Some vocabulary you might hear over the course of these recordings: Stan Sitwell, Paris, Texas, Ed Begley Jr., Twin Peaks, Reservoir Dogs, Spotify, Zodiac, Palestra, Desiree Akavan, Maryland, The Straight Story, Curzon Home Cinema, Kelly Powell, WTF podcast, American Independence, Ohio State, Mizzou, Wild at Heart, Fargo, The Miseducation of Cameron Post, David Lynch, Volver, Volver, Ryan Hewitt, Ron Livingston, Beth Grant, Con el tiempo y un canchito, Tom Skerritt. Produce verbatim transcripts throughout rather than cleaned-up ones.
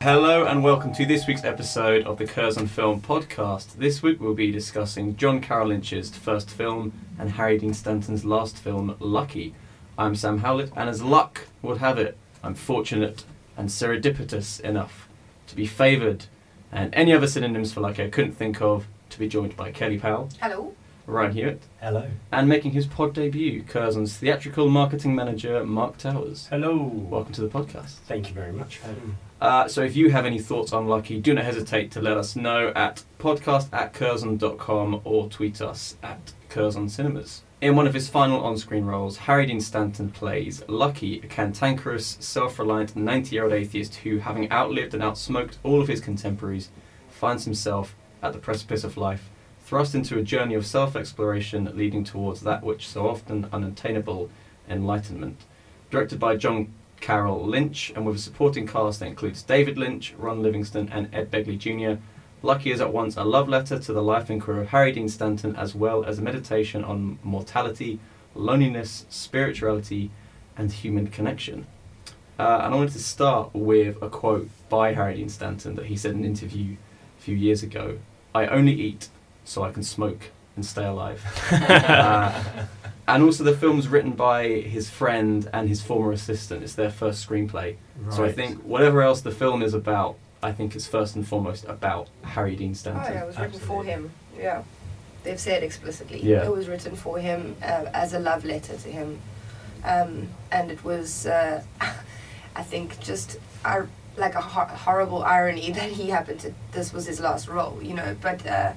Hello and welcome to this week's episode of the Curzon Film Podcast. This week we'll be discussing John Carroll Lynch's first film and Harry Dean Stanton's last film, Lucky. I'm Sam Howlett, and as luck would have it, I'm fortunate and serendipitous enough to be favoured, and any other synonyms for lucky I couldn't think of, to be joined by Kelly Powell. Hello. Ryan Hewitt. Hello. And making his pod debut, Curzon's theatrical marketing manager, Mark Towers. Hello. Welcome to the podcast. Thank you very much. Um, Uh, so if you have any thoughts on Lucky, do not hesitate to let us know at podcast at curzon dot com or tweet us at Curzon Cinemas. In one of his final on-screen roles, Harry Dean Stanton plays Lucky, a cantankerous, self-reliant ninety-year-old atheist who, having outlived and outsmoked all of his contemporaries, finds himself at the precipice of life, thrust into a journey of self-exploration leading towards that which so often unattainable, enlightenment. Directed by John Carroll Lynch, and with a supporting cast that includes David Lynch, Ron Livingston and Ed Begley Junior, Lucky is at once a love letter to the life and career of Harry Dean Stanton, as well as a meditation on mortality, loneliness, spirituality and human connection. Uh, and I wanted to start with a quote by Harry Dean Stanton that he said in an interview a few years ago: "I only eat so I can smoke and stay alive." uh, And also the film's written by his friend and his former assistant. It's their first screenplay. Right. So I think whatever else the film is about, I think it's first and foremost about Harry Dean Stanton. Oh, yeah, it was Absolutely. written for him. Yeah, they've said explicitly. Yeah. It was written for him uh, as a love letter to him. Um, and it was, uh, I think, just ar- like a ho- horrible irony that he happened to... This was his last role, you know, but... Uh,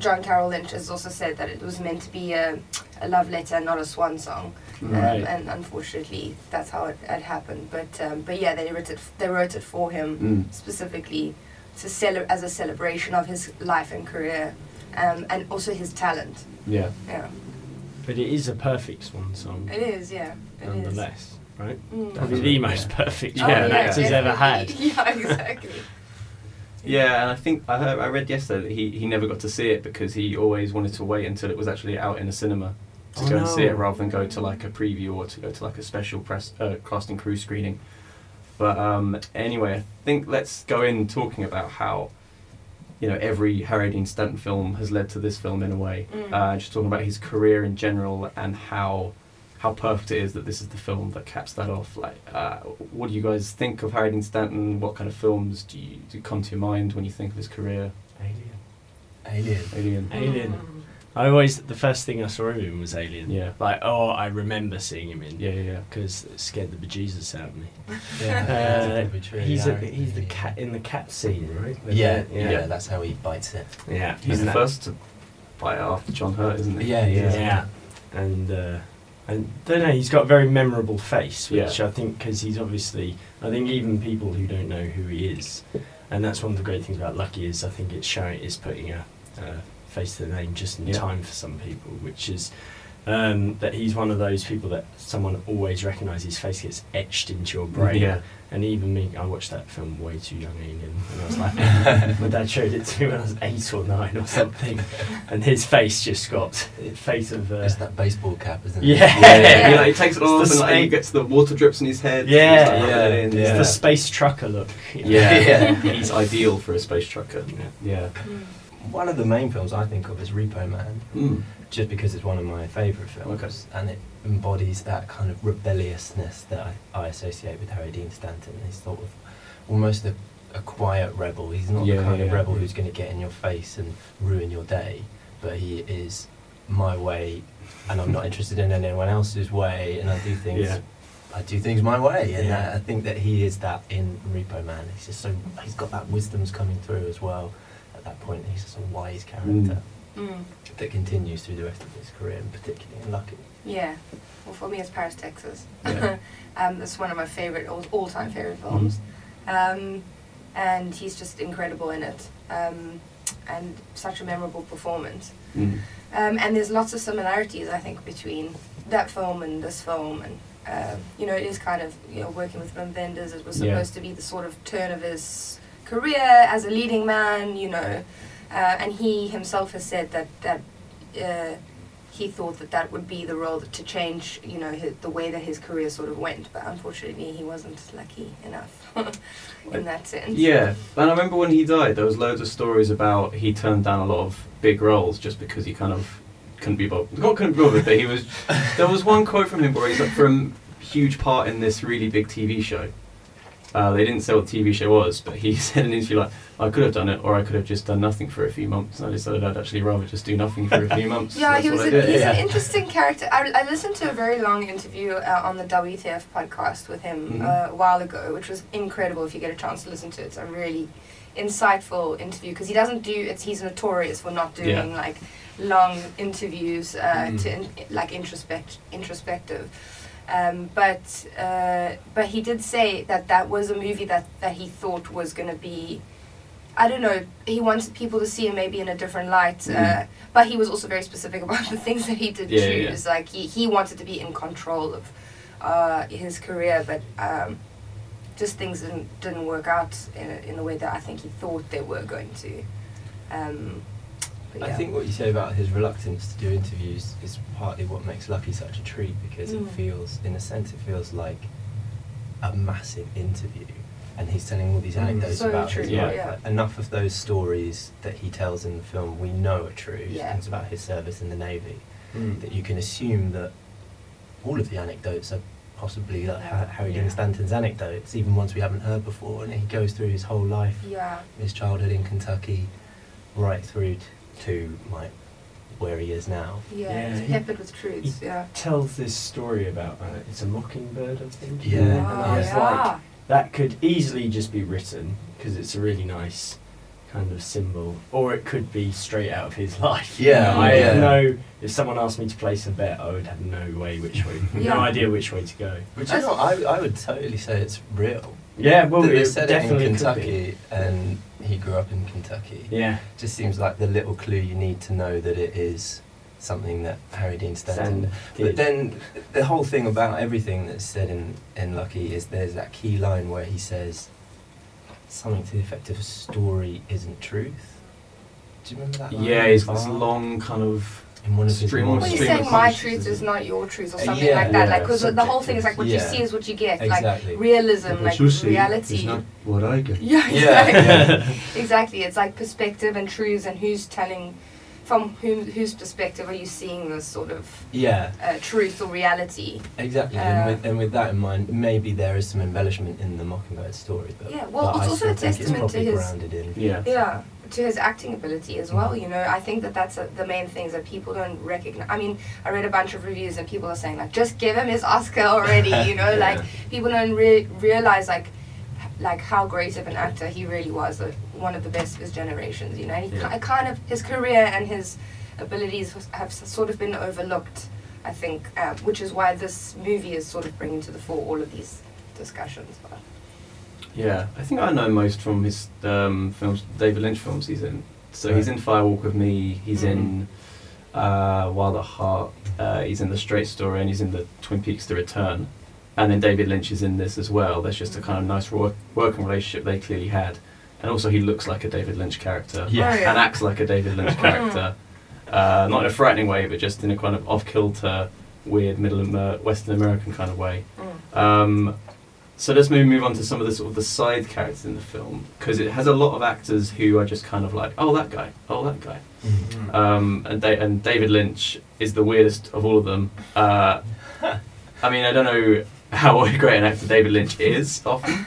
John Carroll Lynch has also said that it was meant to be a, a love letter, not a swan song, um, right. and unfortunately that's how it, it happened. But um, but yeah, they wrote it. They wrote it for him mm. specifically to cele- as a celebration of his life and career, um, and also his talent. Yeah. Yeah. But it is a perfect swan song. It is, yeah. It nonetheless, is. right? Mm. Probably the most yeah. perfect oh, yeah, an actor's ever had. Yeah, exactly. Yeah, and I think I heard, I read yesterday that he, he never got to see it because he always wanted to wait until it was actually out in a cinema to oh go no. and see it, rather than go to like a preview or to go to like a special press uh, cast and crew screening. But um, anyway, I think let's go in talking about how, you know, every Harry Dean Stanton film has led to this film in a way. Mm. Uh, just talking about his career in general and how how perfect it is that this is the film that caps that off. Like, uh, what do you guys think of Harry Dean Stanton? What kind of films do you do come to your mind when you think of his career? Alien. Alien. Alien. Alien. Mm. I always, the first thing I saw him in was Alien. Yeah. Like, oh, I remember seeing him in. Yeah, yeah, yeah. Because it scared the bejesus out of me. Yeah. uh, true. He's, a, he's the cat in the cat scene, right? Yeah, yeah, yeah, that's how he bites it. Yeah. He's and the that, first to bite it after John Hurt, isn't he? Yeah, yeah. Yeah. And, uh... I don't know, he's got a very memorable face, which yeah. I think, because he's obviously, I think even people who don't know who he is, and that's one of the great things about Lucky, is I think it's showing, it's putting a, a face to the name just in yeah. time for some people, which is um, that he's one of those people that someone always recognises, his face gets etched into your brain. Yeah. And even me, I watched that film way too young, Alien, and I was like, my dad showed it to me when I was eight or nine or something, and his face just got, face of... Uh, it's that baseball cap, isn't it? Yeah! yeah, yeah. yeah. You know, he takes it off and, like, he gets the water drips on his head. Yeah, and like, yeah, it in. yeah. It's the space trucker look. You know? Yeah, yeah. He's ideal for a space trucker. Yeah. yeah. One of the main films I think of is Repo Man, mm. just because it's one of my favourite films, okay. and it embodies that kind of rebelliousness that I, I associate with Harry Dean Stanton. He's sort of almost a, a quiet rebel. He's not yeah, the kind yeah, of rebel yeah. who's going to get in your face and ruin your day, but he is my way, and I'm not interested in anyone else's way, and I do things yeah. I do things my way, and yeah. I, I think that he is that in Repo Man. He's just so, he's got that wisdom's coming through as well. At that point, he's just a wise character mm. Mm. that continues through the rest of his career, and particularly in Lucky. Yeah, well, for me, it's Paris, Texas. Yeah. um, it's one of my favorite, all, all-time favorite films, mm. um, and he's just incredible in it, um, and such a memorable performance. Mm. Um, and there's lots of similarities, I think, between that film and this film, and uh, you know, it is kind of, you know, working with Wim Wenders. It was supposed yeah. to be the sort of turn of his career as a leading man, you know, uh, and he himself has said that that uh, he thought that that would be the role to change, you know, his, the way that his career sort of went, but unfortunately he wasn't lucky enough in that sense. Yeah, and I remember when he died, there was loads of stories about he turned down a lot of big roles just because he kind of couldn't be bothered. Not couldn't be bothered, but he was. There was one quote from him where he's like, "From huge part in this really big T V show." Uh, they didn't say what the T V show was, but he said in an interview, like, I could have done it, or I could have just done nothing for a few months, and I decided I'd actually rather just do nothing for a few months. yeah, That's he was a, he's yeah. an interesting character. I, I listened to a very long interview uh, on the W T F podcast with him mm-hmm. uh, a while ago, which was incredible if you get a chance to listen to it. It's a really insightful interview, because he doesn't do, it's, he's notorious for not doing, yeah. like, long interviews, uh, mm-hmm. to in, like, introspect, introspective. Um, but uh, but he did say that that was a movie that, that he thought was going to be, I don't know, he wanted people to see him maybe in a different light, mm. uh, but he was also very specific about the things that he did yeah, choose. Yeah. Like, he, he wanted to be in control of uh, his career, but um, just things didn't, didn't work out in, in the way that I think he thought they were going to. Um, But I yeah. think what you say about his reluctance to do interviews is partly what makes Lucky such a treat, because mm. it feels, in a sense, it feels like a massive interview, and he's telling all these anecdotes so about true, his yeah. life. Yeah. Like, enough of those stories that he tells in the film we know are true, yeah. things about his service in the Navy, mm. that you can assume that all of the anecdotes are possibly like yeah. Harry Dean yeah. Stanton's anecdotes, even ones we haven't heard before, and he goes through his whole life, yeah. his childhood in Kentucky, right through to to like where he is now. Yeah, it's yeah. peppered with truths. He yeah. tells this story about uh, it's a mockingbird, I think. Yeah, yeah. and I was yeah. like, that could easily just be written because it's a really nice kind of symbol, or it could be straight out of his life. Yeah, I yeah. know. If someone asked me to place a bet, I would have no way which way, yeah. no idea which way to go. Which is, I I would totally say it's real. Yeah, well, they said definitely it in Kentucky, and he grew up in Kentucky. Yeah, just seems like the little clue you need to know that it is something that Harry Dean Stanton. But then the whole thing about everything that's said in, in Lucky is there's that key line where he says something to the effect of "a story isn't truth." Do you remember that line? Yeah, it's this long kind of. In one of stream, well, he's saying my truth is not your truth or something yeah, like that, yeah, like because the whole thing is like what yeah. you see is what you get, exactly. like realism, what like you see reality. Is not what I get. Yeah, exactly. Yeah. exactly. It's like perspective and truths, and who's telling, from whom, whose perspective are you seeing this sort of yeah uh, truth or reality? Exactly. Uh, and, with, and with that in mind, maybe there is some embellishment in the Mockingbird story, but yeah, well, but it's I also a testament to his grounded in yeah. yeah. to his acting ability as well, you know. I think that that's a, the main things that people don't recognize. I mean, I read a bunch of reviews and people are saying like, just give him his Oscar already, you know, yeah. like people don't re- realize like like how great of an actor he really was, like, one of the best of his generations, you know. He yeah. kind of, his career and his abilities have sort of been overlooked, I think, uh, which is why this movie is sort of bringing to the fore all of these discussions. But yeah, I think I know most from his um, films, David Lynch films he's in. So right. he's in Firewalk with Me, he's mm-hmm. in uh, Wild at Heart, uh, he's in The Straight Story, and he's in The Twin Peaks The Return. And then David Lynch is in this as well. There's just a kind of nice work, working relationship they clearly had. And also he looks like a David Lynch character, yes. oh, yeah. and acts like a David Lynch character. Uh, not in a frightening way, but just in a kind of off-kilter, weird middle Amer- Western American kind of way. Mm. Um, so let's maybe move on to some of the sort of the side characters in the film, because it has a lot of actors who are just kind of like, oh, that guy, oh, that guy. Mm-hmm. Um, and, da- and David Lynch is the weirdest of all of them. Uh, I mean, I don't know how great an actor David Lynch is often.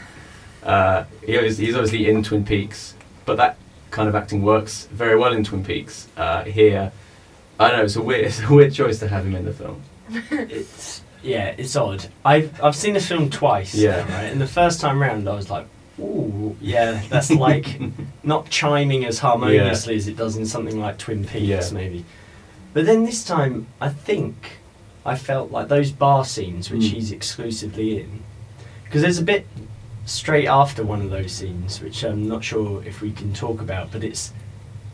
Uh, he was, he's obviously in Twin Peaks, but that kind of acting works very well in Twin Peaks. Uh, here, I don't know, it's a weird, it's a weird choice to have him in the film. It's yeah, it's odd. I've I've seen the film twice. Yeah. Right. And the first time round, I was like, ooh, yeah, that's like not chiming as harmoniously yeah. as it does in something like Twin Peaks, yeah. maybe. But then this time, I think I felt like those bar scenes, which mm. he's exclusively in, because there's a bit straight after one of those scenes, which I'm not sure if we can talk about, but it's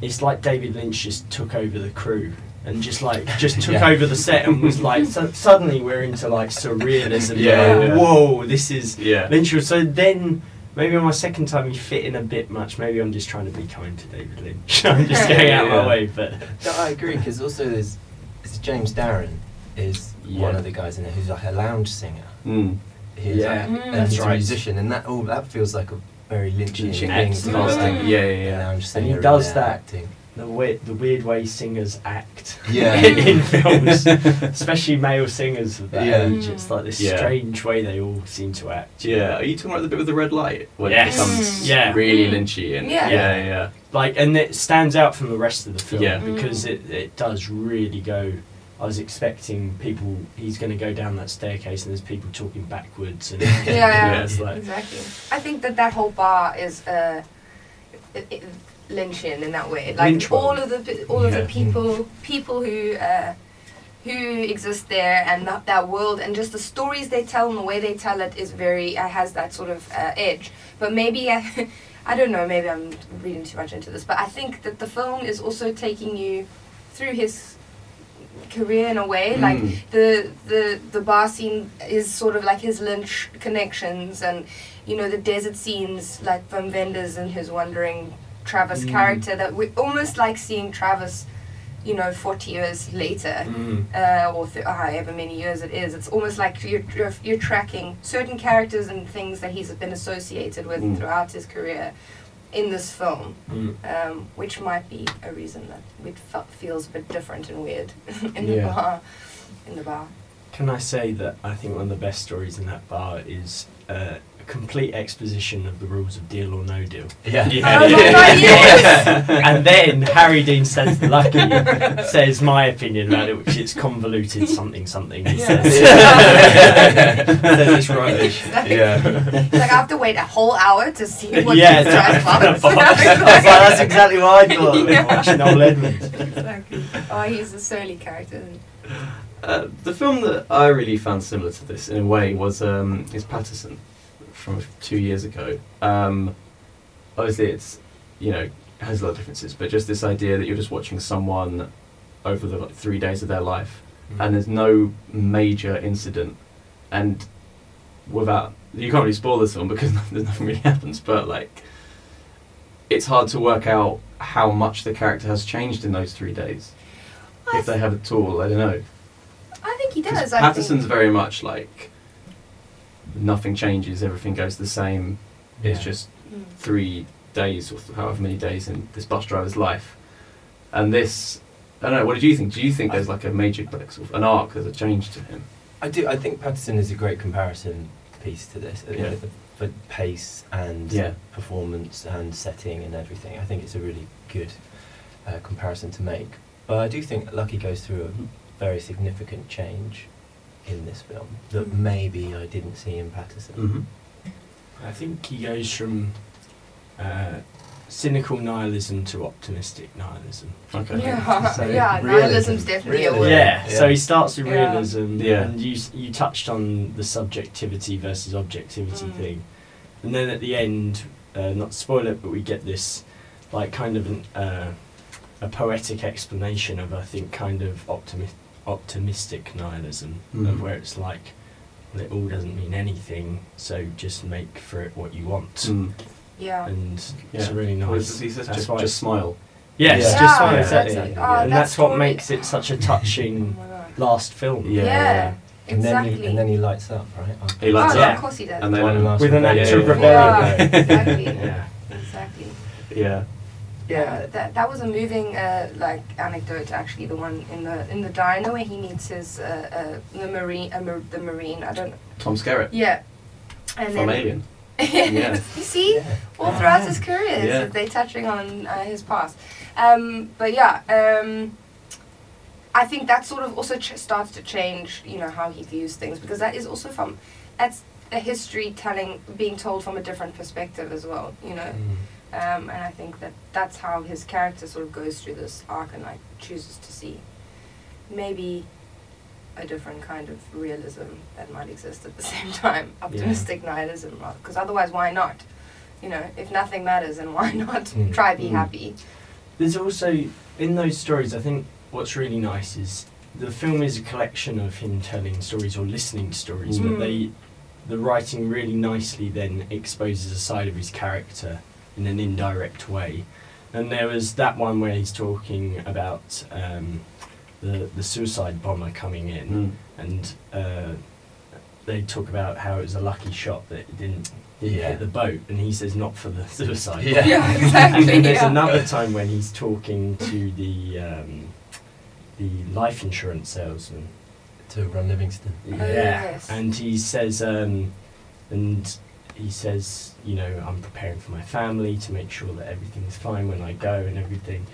it's like David Lynch just took over the crew and just like just took yeah. over the set and was like so suddenly we're into like surrealism. Yeah, like, yeah. Whoa, this is yeah. Lynch. So then maybe on my second time you fit in a bit much. Maybe I'm just trying to be kind to David Lynch. I'm just going out of yeah. my way, but no, I agree, because also there's it's James Darren is yeah. one of the guys in it who's like a lounge singer. Mm. He's yeah, like, mm. and that's he's right. a musician, and that all that feels like a very Lynchian thing. Mm. Yeah, yeah, yeah. And, and he does that acting. The weird, the weird way singers act. Yeah, in films, especially male singers of that yeah. age, it's like this yeah. strange way they all seem to act. Yeah. Are you talking about the bit with the red light? When yes. it becomes yeah. really Lynchy and yeah. yeah, yeah, yeah. Like, and it stands out from the rest of the film yeah. because mm. it it does really go. I was expecting people, he's going to go down that staircase and there's people talking backwards. And yeah, yeah, yeah like exactly. I think that that whole bar is uh, it, it, Lynchian in that way. Like Lynch all one. of the all yeah. of the people people who uh, who exist there, and that, that world, and just the stories they tell and the way they tell it is very uh, has that sort of uh, edge. But maybe I, I don't know. Maybe I'm reading too much into this. But I think that the film is also taking you through his career in a way, mm. like the the the bar scene is sort of like his Lynch connections, and you know the desert scenes, like from Vendors and his wandering Travis mm. character, that we're almost like seeing Travis, you know, forty years later, mm. uh, or th- however many years it is. It's almost like you're you're, you're tracking certain characters and things that he's been associated with mm. throughout his career in this film, mm. um, which might be a reason that it felt, feels a bit different and weird in yeah. the bar. In the bar. Can I say that I think one of the best stories in that bar is uh, a complete exposition of the rules of Deal or No Deal. Yeah. yeah. Oh yeah. My God, yes. And then Harry Dean Stanton Lucky says my opinion about it, which is convoluted something something. He yeah. says yeah. it's rubbish. Like, yeah. It's like I have to wait a whole hour to see what yeah, the trash box. Like, that's exactly what I thought yeah. watching old Edmund. Exactly. Oh, he's a surly character. Uh, the film that I really found similar to this in a way was um, is Paterson from two years ago. Um, obviously, it's you know has a lot of differences, but just this idea that you're just watching someone over the like, three days of their life, mm-hmm. and there's no major incident, and without you can't really spoil this film because nothing really happens. But like, it's hard to work out how much the character has changed in those three days, well, if they have at all. I don't know. I think he does. I Patterson's think. very much like nothing changes, everything goes the same. Yeah. It's just mm. three days or however many days in this bus driver's life. And this, I don't know, what did you think? Do you think I there's like a major, like, sort of an arc, there's a change to him? I do. I think Paterson is a great comparison piece to this. I yeah. think for pace and yeah. performance and setting and everything. I think it's a really good uh, comparison to make. But I do think Lucky goes through a very significant change in this film that maybe I didn't see in Paterson. Mm-hmm. I think he goes from uh, cynical nihilism to optimistic nihilism. Okay. Yeah, so yeah nihilism's definitely a word. Yeah, yeah, so he starts with yeah. realism, yeah. and you you touched on the subjectivity versus objectivity mm. thing, and then at the end, uh, not to spoil it, but we get this like kind of an. Uh, a poetic explanation of, I think, kind of optimi- optimistic nihilism, mm. of where it's like, well, it all doesn't mean anything, so just make for it what you want. Mm. Yeah. And yeah. it's really nice. He says just, just smile. Yes, yeah. just smile, yeah. exactly. exactly. Oh, and that's, that's what makes it such a touching oh last film. Yeah. yeah. And exactly. then he, and then he lights up, right? After he lights oh, up. No, of course he does. And then with, with an act yeah, of rebellion. Yeah, yeah. Exactly. yeah. Exactly. Yeah. Yeah. Uh, that that was a moving uh, like anecdote actually. The one in the in the diner where he meets his uh, uh, the marine uh, mar- the marine. I don't. know. Tom Skerritt. Yeah. And From then, Alien. yeah. You see, yeah. all throughout his career, yeah. they're touching on uh, his past. Um, but yeah. Um, I think that sort of also ch- starts to change, you know, how he views things, because that is also from, that's a history telling, being told from a different perspective as well, you know, mm. um, and I think that that's how his character sort of goes through this arc and like chooses to see maybe a different kind of realism that might exist at the same time, optimistic yeah. nihilism, because otherwise why not, you know, if nothing matters then why not mm. try be mm. happy. There's also, in those stories, I think, what's really nice is the film is a collection of him telling stories or listening to stories, mm. but they, the writing really nicely then exposes a side of his character in an indirect way. And there was that one where he's talking about um, the the suicide bomber coming in, mm. and uh, they talk about how it was a lucky shot that it didn't yeah. hit the boat, and he says not for the suicide bomber. Yeah, yeah exactly. And then there's yeah. another time when he's talking to the... Um, the life insurance salesman. To Ron Livingston. Yeah. Oh, yes. And he says, um, and he says, you know, I'm preparing for my family to make sure that everything's fine when I go and everything.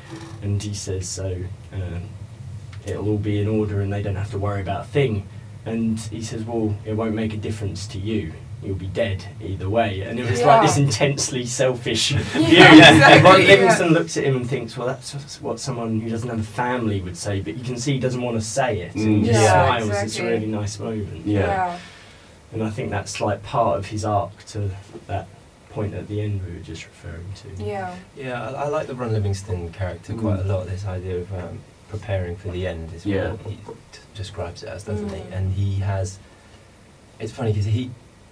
And he says, so um, it'll all be in order and they don't have to worry about a thing. And he says, well, it won't make a difference to you. You'll be dead either way. And it was yeah. like this intensely selfish yeah, view. Yeah. Exactly, Ron Livingston yeah. looks at him and thinks, well, that's what someone who doesn't have a family would say, but you can see he doesn't want to say it. Mm. And he yeah, just smiles. Exactly. It's a really nice moment. Yeah. yeah. And I think that's like part of his arc to that point at the end we were just referring to. Yeah. Yeah, I, I like the Ron Livingston character mm. quite a lot. This idea of um, preparing for the end is yeah. what he t- describes it as, doesn't mm. he? And he has... It's funny because he...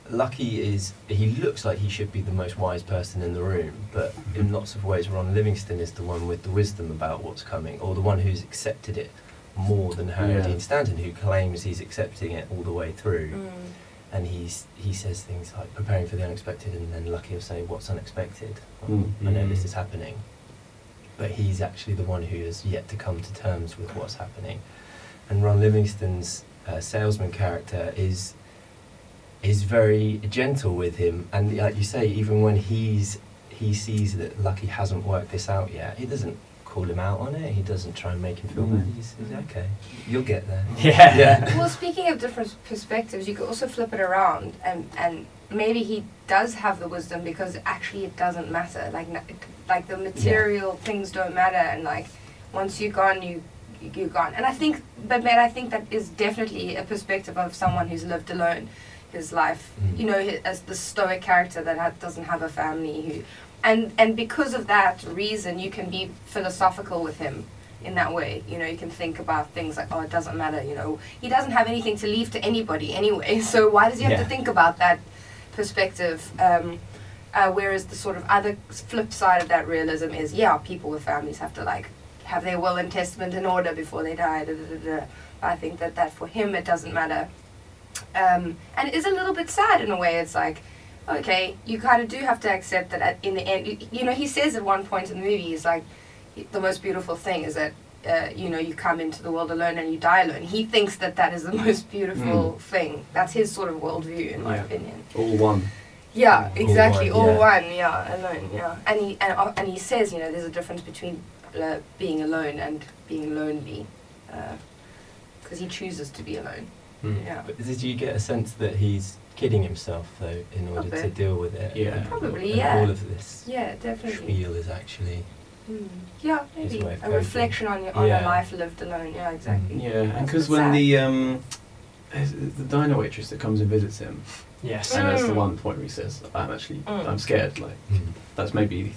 Lucky is, he looks like he should be the most wise person in the room, but in lots of ways Ron Livingston is the one with the wisdom about what's coming, or the one who's accepted it more than Harry yeah. Dean Stanton, who claims he's accepting it all the way through. Mm. And he's he says things like, preparing for the unexpected, and then Lucky will say, what's unexpected? Mm. I know mm. this is happening. But he's actually the one who has yet to come to terms with what's happening. And Ron Livingston's uh, salesman character is... is very gentle with him, and like you say, even when he's he sees that Lucky hasn't worked this out yet, he doesn't call him out on it, he doesn't try and make him feel bad, he just says, okay, you'll get there. Yeah. yeah. Well, speaking of different perspectives, you could also flip it around, and, and maybe he does have the wisdom because actually it doesn't matter, like like the material yeah. things don't matter, and like once you're gone, you you're gone. And I think, but man, I think that is definitely a perspective of someone who's lived alone his life, mm. you know, as the stoic character that ha- doesn't have a family, who, and and because of that reason, you can be philosophical with him in that way. You know, you can think about things like, oh, it doesn't matter. You know, he doesn't have anything to leave to anybody anyway, so why does he have yeah. to think about that perspective? Um, uh, whereas the sort of other flip side of that realism is, yeah, people with families have to like have their will and testament in order before they die. Da, da, da, da. I think that that for him it doesn't matter. Um, and it is a little bit sad in a way. It's like, okay, you kind of do have to accept that at, in the end, you, you know, he says at one point in the movie, he's like, the most beautiful thing is that, uh, you know, you come into the world alone and you die alone. He thinks that that is the most beautiful mm. thing. That's his sort of worldview, in my yeah. opinion. All one. Yeah, exactly. All one, all yeah. one, yeah, alone, yeah. And he, and, uh, and he says, you know, there's a difference between uh, being alone and being lonely, because uh, he chooses to be alone. Mm. Yeah. But did you get a sense that he's kidding himself though in order to deal with it? Yeah, and probably. And yeah. All of this. Yeah, definitely. Spiel is actually. Mm. Yeah, maybe a reflection on your on yeah. a life lived alone. Yeah, exactly. Mm. Yeah, because when sad. the um, the diner waitress that comes and visits him. Yes. And mm. that's the one point where he says, "I'm actually, mm. I'm scared." Like, mm. that's maybe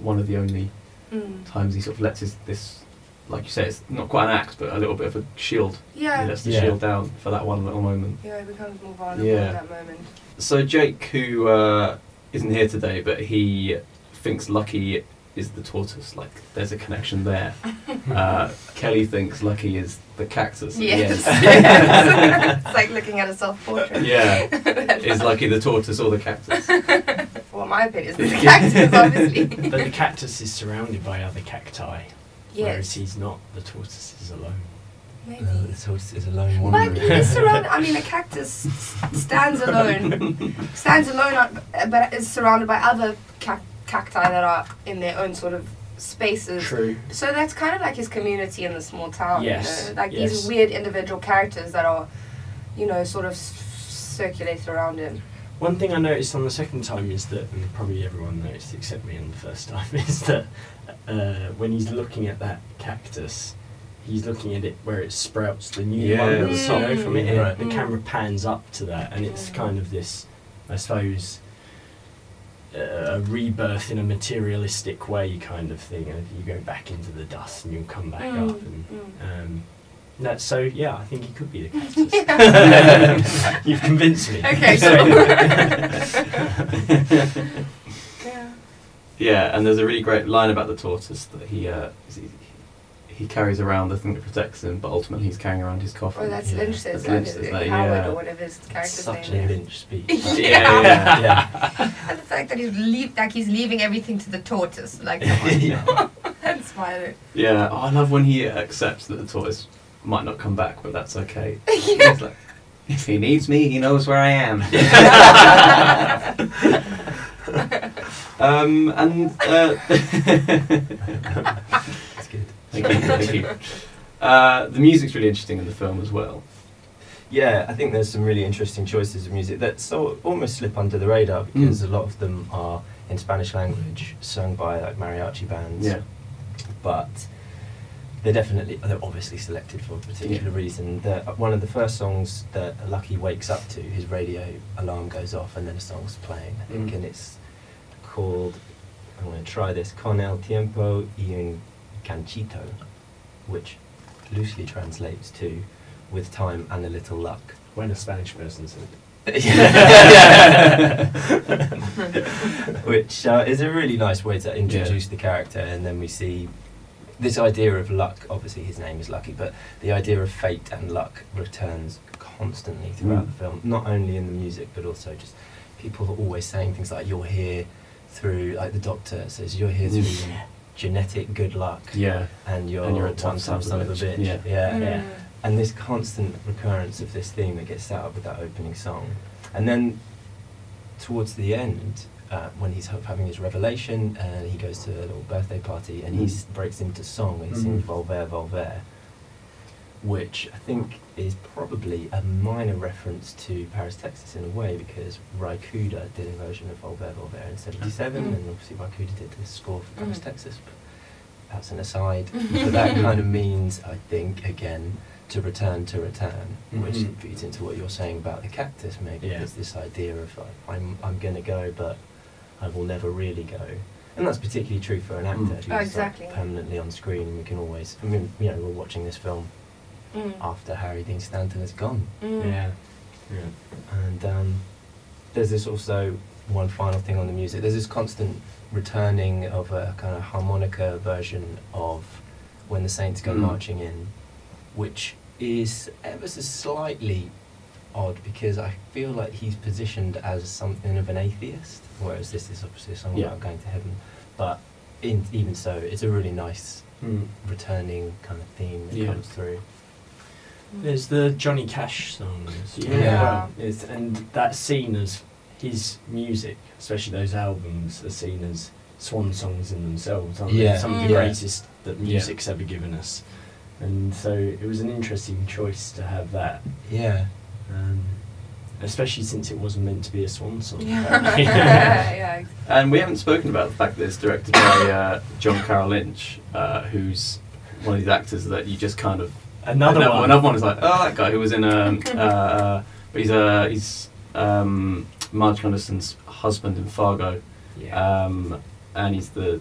one of the only mm. times he sort of lets his, this, like you say, it's not quite an axe, but a little bit of a shield. Yeah. He lets the yeah. shield down for that one little moment. Yeah, he becomes more vulnerable yeah. at that moment. So Jake, who uh, isn't here today, but he thinks Lucky is the tortoise. Like, there's a connection there. uh, Kelly thinks Lucky is the cactus. Yes. yes. It's like looking at a self-portrait. Yeah. Is Lucky the tortoise or the cactus? Well, my opinion is the cactus, obviously. But the cactus is surrounded by other cacti. Yes. Whereas he's not. The tortoise is alone. Maybe. Uh, the tortoise is alone wandering. But he's surrounded... I mean, a cactus stands alone. Stands alone, but is surrounded by other cacti. Cacti that are in their own sort of spaces. True. So that's kind of like his community in the small town. Yes. You know? Like yes. these weird individual characters that are, you know, sort of s- circulated around him. One thing I noticed on the second time is that, and probably everyone noticed except me on the first time, is that uh, when he's looking at that cactus, he's looking at it where it sprouts the new yeah. one that's mm. you know, from it. Right. The mm. camera pans up to that, and it's kind of this, I suppose, Uh, a rebirth in a materialistic way kind of thing. You go back into the dust and you'll come back mm, up. And mm. um, that, so, yeah, I think he could be the cactus. You've convinced me. Okay, cool. yeah. yeah, and there's a really great line about the tortoise that he... Uh, He carries around the thing that protects him, but ultimately he's carrying around his coffin. Oh, that's yeah. Lynch says that. Howard yeah. or whatever his character's Such name is. Such a Lynch speech. yeah, yeah, yeah. yeah. And the fact that he's leave, like he's leaving everything to the tortoise, like yeah. that's why. Yeah, oh, I love when he accepts that the tortoise might not come back, but that's okay. yeah. He's like, if he needs me, he knows where I am. um, and. Uh, Thank you, thank you. Uh, the music's really interesting in the film as well. Yeah, I think there's some really interesting choices of music that so almost slip under the radar because mm. a lot of them are in Spanish language, sung by like mariachi bands. Yeah. But they're definitely, they're obviously selected for a particular yeah. reason. The, one of the first songs that Lucky wakes up to, his radio alarm goes off, and then a song's playing. I think, mm. and it's called. I'm going to try this. Con el tiempo y un canchito, which loosely translates to with time and a little luck. When a Spanish person said it. Which uh, is a really nice way to introduce yeah. the character, and then we see this idea of luck. Obviously his name is Lucky, but the idea of fate and luck returns constantly throughout mm. the film, not only in the music, but also just people are always saying things like, you're here through, like the doctor says, you're here through... yeah. genetic good luck, yeah, and you're, and you're a one time son of a bitch, yeah. Yeah. Mm. yeah. And this constant recurrence of this theme that gets set up with that opening song, and then towards the end, uh, when he's having his revelation, and uh, he goes to a little birthday party, and mm. he breaks into song, and he mm. sings Volver, Volver, which I think is probably a minor reference to Paris, Texas in a way, because Ry Cooder did a version of Volver Volver in seventy-seven, mm. and obviously Ry Cooder did the score for Paris, mm. Texas, but that's an aside. But that kind of means, I think, again, to return to return, mm-hmm. which feeds into what you're saying about the cactus, maybe, yeah. is this idea of, like, I'm, I'm going to go, but I will never really go. And that's particularly true for an actor mm. who's oh, exactly. like, permanently on screen, and we can always, I mean, you know, we're watching this film Mm. after Harry Dean Stanton is gone. Mm. Yeah. yeah. And um, there's this also, one final thing on the music, there's this constant returning of a kind of harmonica version of When the Saints Go mm. Marching In, which is ever so slightly odd because I feel like he's positioned as something of an atheist, whereas this is obviously a song yeah. about going to heaven. But in, even so, it's a really nice mm. returning kind of theme that yeah. comes through. There's the Johnny Cash songs. Yeah. yeah. It's, and that scene as his music, especially those albums, are seen as swan songs in themselves, aren't yeah. they? Some of the yeah. greatest that music's yeah. ever given us. And so it was an interesting choice to have that. Yeah. Um, especially since it wasn't meant to be a swan song. Yeah. yeah. And we haven't spoken about the fact that it's directed by uh, John Carroll Lynch, uh, who's one of these actors that you just kind of... Another, another one. Another one is like, oh, that guy who was in um, uh, but he's uh, he's um, Marge Anderson's husband in Fargo, yeah. um, and he's the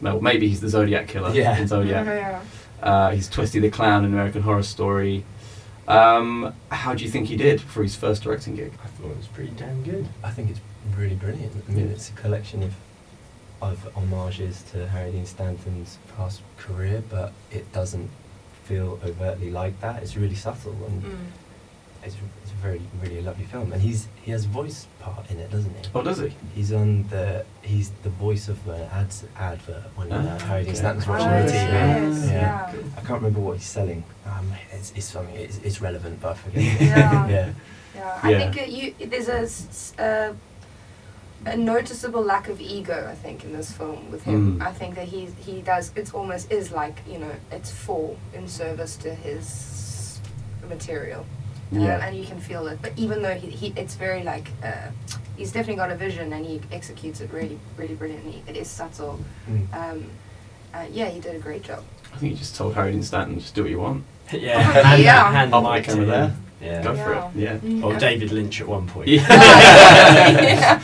well, maybe he's the Zodiac killer yeah. in Zodiac. Yeah. Uh, he's Twisty the Clown in American Horror Story. Um, how do you think he did for his first directing gig? I thought it was pretty damn good. I think it's really brilliant. I mean, it's a collection of of homages to Harry Dean Stanton's past career, but it doesn't feel overtly like that. It's really subtle, and mm. it's it's a very really a lovely film. And he's he has a voice part in it, doesn't he? Oh, does he? He's on the he's the voice of an ads advert when oh, uh, Harry okay. Dean Stanton's watching oh, the T V. Yes, yeah. yeah, I can't remember what he's selling. Um, it's it's something it's, it's relevant, but I forget. Yeah, yeah. yeah. I yeah. think it, you there's a. Uh, A noticeable lack of ego, I think, in this film with him. Mm. I think that he he does. It's almost is like you know, it's for in service to his material, yeah. um, and you can feel it. But even though he, he it's very like uh, he's definitely got a vision and he executes it really really brilliantly. It is subtle. Mm. Um, uh, yeah, he did a great job. I think you just told Harry Dean Stanton just do what you want. yeah, hand yeah. hand the mic over there. Yeah. Go for yeah. it. Yeah. Mm-hmm. Or David Lynch at one point. Yeah. yeah.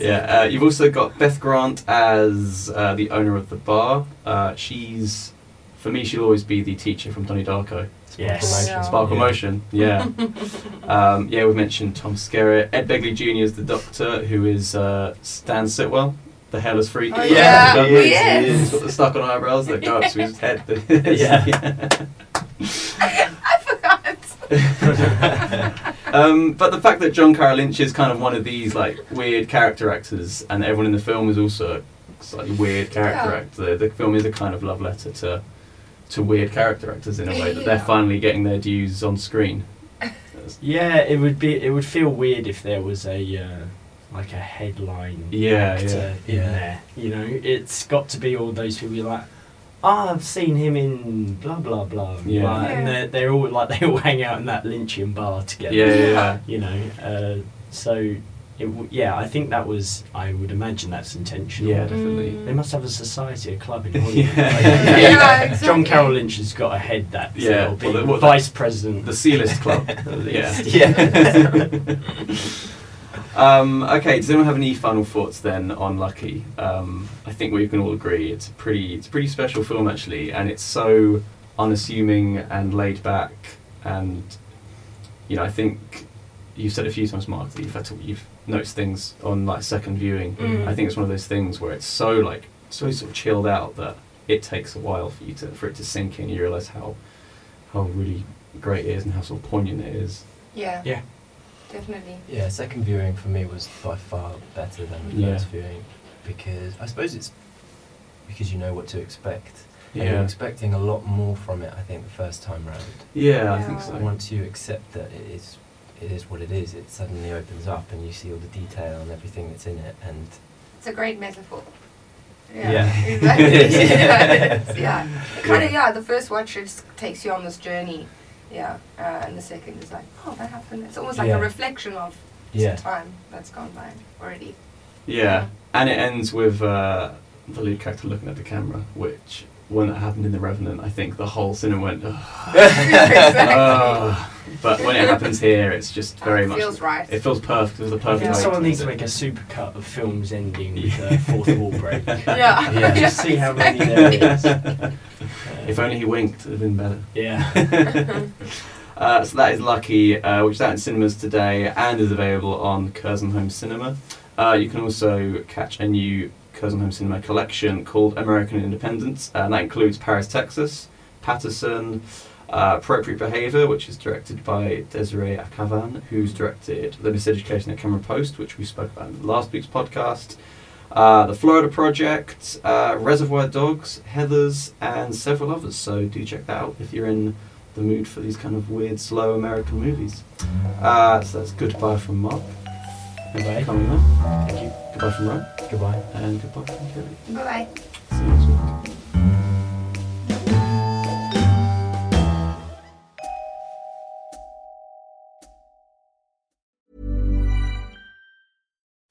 yeah. Uh, you've also got Beth Grant as uh, the owner of the bar. Uh, she's, for me, she'll always be the teacher from Donnie Darko. Sparkle yes. Motion. Yeah. Sparkle yeah. Motion. Yeah. um, yeah. We've mentioned Tom Skerritt. Ed Begley Junior is the doctor, who is uh, Stan Sitwell. The hairless freak. Oh, yeah. yeah. He is. Yes. He is. He's got the stuck on eyebrows that go up to his head. yeah. yeah. I forgot. um, but the fact that John Carroll Lynch is kind of one of these like weird character actors, and everyone in the film is also a slightly weird character yeah. actor. The film is a kind of love letter to to weird character actors in a way that yeah. they're finally getting their dues on screen. yeah, it would be. It would feel weird if there was a uh, like a headline yeah, actor yeah, in yeah. there. You know, it's got to be all those people. You're like. Oh, I've seen him in blah blah blah, yeah. blah. Yeah. and they're, they're all like they all hang out in that Lynchian bar together. Yeah, yeah, yeah. you know. Uh, so, it w- yeah, I think that was. I would imagine that's intentional. Yeah, definitely. Mm. They must have a society, a club in Hollywood. yeah. Like, yeah. yeah exactly. John Carroll Lynch has got a head that yeah, be well, the, what, vice president, the C-list club. yeah, yeah. Um, okay, does anyone have any final thoughts then on Lucky? Um, I think we can all agree it's a pretty, it's a pretty special film actually, and it's so unassuming and laid back. And you know, I think you've said a few times, Mark, that you've, you've noticed things on like second viewing. Mm. I think it's one of those things where it's so like so sort of chilled out that it takes a while for you to for it to sink in. You realise how how really great it is and how sort of poignant it is. Yeah. Yeah. Definitely. Yeah, second viewing for me was by far better than the yeah. first viewing, because I suppose it's because you know what to expect. Yeah. And you're expecting a lot more from it, I think, the first time round. Yeah, yeah, I think so. Once you accept that it is, it is what it is, it suddenly opens up and you see all the detail and everything that's in it. And it's a great metaphor. Yeah, yeah. exactly. yeah. yeah, kind of. Yeah, the first watch just takes you on this journey. Yeah, uh, and the second is like, oh, that happened. It's almost like yeah. a reflection of yeah. some time that's gone by already. Yeah, yeah. And it ends with uh, the lead character looking at the camera, which, when that happened in The Revenant, I think the whole cinema went, oh. exactly. oh. But when it happens here, it's just very it much... It feels right. It feels perfect. It was the perfect I think someone needs to make a supercut of films ending with a fourth wall break. yeah. yeah. Just see how many there is. If only he winked, it would have been better. Yeah. uh, so that is Lucky, uh, which is out in cinemas today and is available on Curzon Home Cinema. Uh, you can also catch a new Curzon Home Cinema collection called American Independence, and that includes Paris, Texas, Paterson, uh, Appropriate Behaviour, which is directed by Desiree Akavan, who's directed The Miseducation at Cameron Post, which we spoke about in last week's podcast. Uh, the Florida Project, uh, Reservoir Dogs, Heathers, and several others. So do check that out if you're in the mood for these kind of weird, slow American movies. Uh, so that's goodbye from Mark. Goodbye. Coming on. Thank you. Goodbye from Ron. Goodbye. And goodbye from Kelly. Bye bye. See you next week.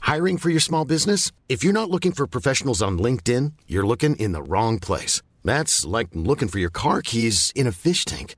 Hiring for your small business? If you're not looking for professionals on LinkedIn, you're looking in the wrong place. That's like looking for your car keys in a fish tank.